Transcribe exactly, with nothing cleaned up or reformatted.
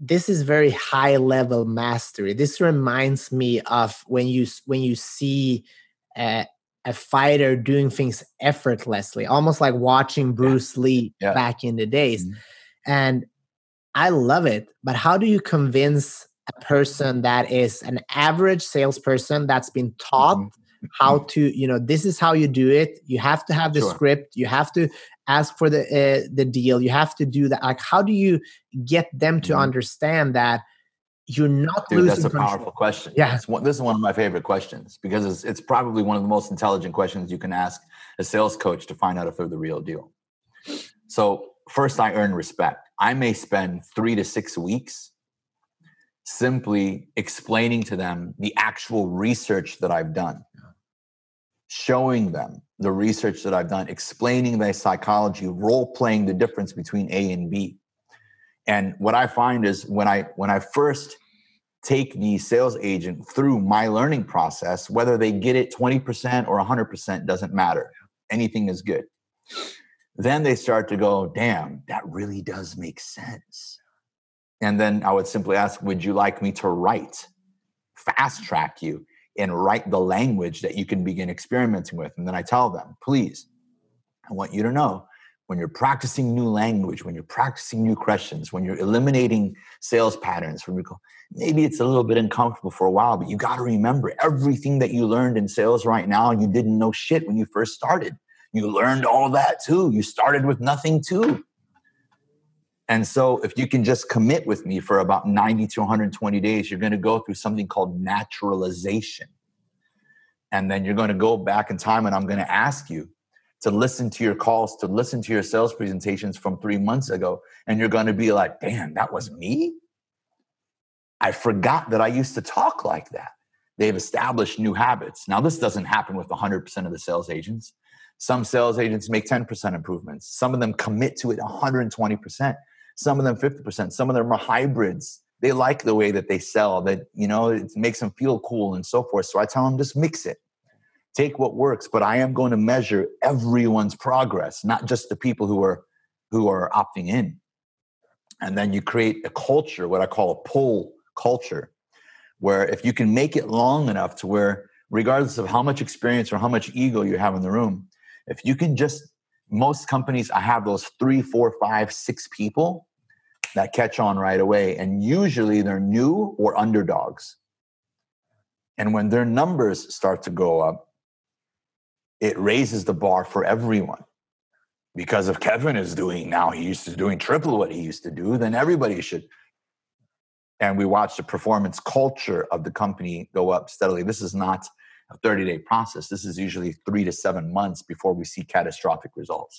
this is very high level mastery. This reminds me of when you when you see a, a fighter doing things effortlessly, almost like watching Bruce yeah. Lee yeah. back in the days. Mm-hmm. And I love it. But how do you convince a person that is an average salesperson that's been taught mm-hmm. how to, you know, this is how you do it. You have to have the sure. script. You have to ask for the uh, the deal. You have to do that. Like, how do you get them to mm-hmm. understand that you're not Dude, losing that's a control? Powerful question. Yeah. It's one, this is one of my favorite questions because it's, it's probably one of the most intelligent questions you can ask a sales coach to find out if they're the real deal. So first, I earn respect. I may spend three to six weeks simply explaining to them the actual research that I've done, showing them the research that I've done, explaining their psychology, role-playing the difference between A and B. And what I find is when I when I first take the sales agent through my learning process, whether they get it twenty percent or one hundred percent doesn't matter. Anything is good. Then they start to go, damn, that really does make sense. And then I would simply ask, would you like me to write, fast track you and write the language that you can begin experimenting with? And then I tell them, please, I want you to know when you're practicing new language, when you're practicing new questions, when you're eliminating sales patterns, from maybe it's a little bit uncomfortable for a while, but you got to remember everything that you learned in sales right now, you didn't know shit when you first started. You learned all that too. You started with nothing too. And so if you can just commit with me for about ninety to one hundred twenty days, you're going to go through something called naturalization. And then you're going to go back in time and I'm going to ask you to listen to your calls, to listen to your sales presentations from three months ago. And you're going to be like, damn, that was me? I forgot that I used to talk like that. They've established new habits. Now, this doesn't happen with one hundred percent of the sales agents. Some sales agents make ten percent improvements. Some of them commit to it one hundred twenty percent. Some of them fifty percent. Some of them are hybrids. They like the way that they sell, that, you know, it makes them feel cool and so forth. So I tell them, just mix it. Take what works. But I am going to measure everyone's progress, not just the people who are who are opting in. And then you create a culture, what I call a pull culture, where if you can make it long enough to where, regardless of how much experience or how much ego you have in the room, if you can just, most companies, I have those three, four, five, six people that catch on right away. And usually they're new or underdogs. And when their numbers start to go up, it raises the bar for everyone. Because if Kevin is doing now, he used to doing triple what he used to do, then everybody should. And we watch the performance culture of the company go up steadily. This is not a thirty-day process. This is usually three to seven months before we see catastrophic results.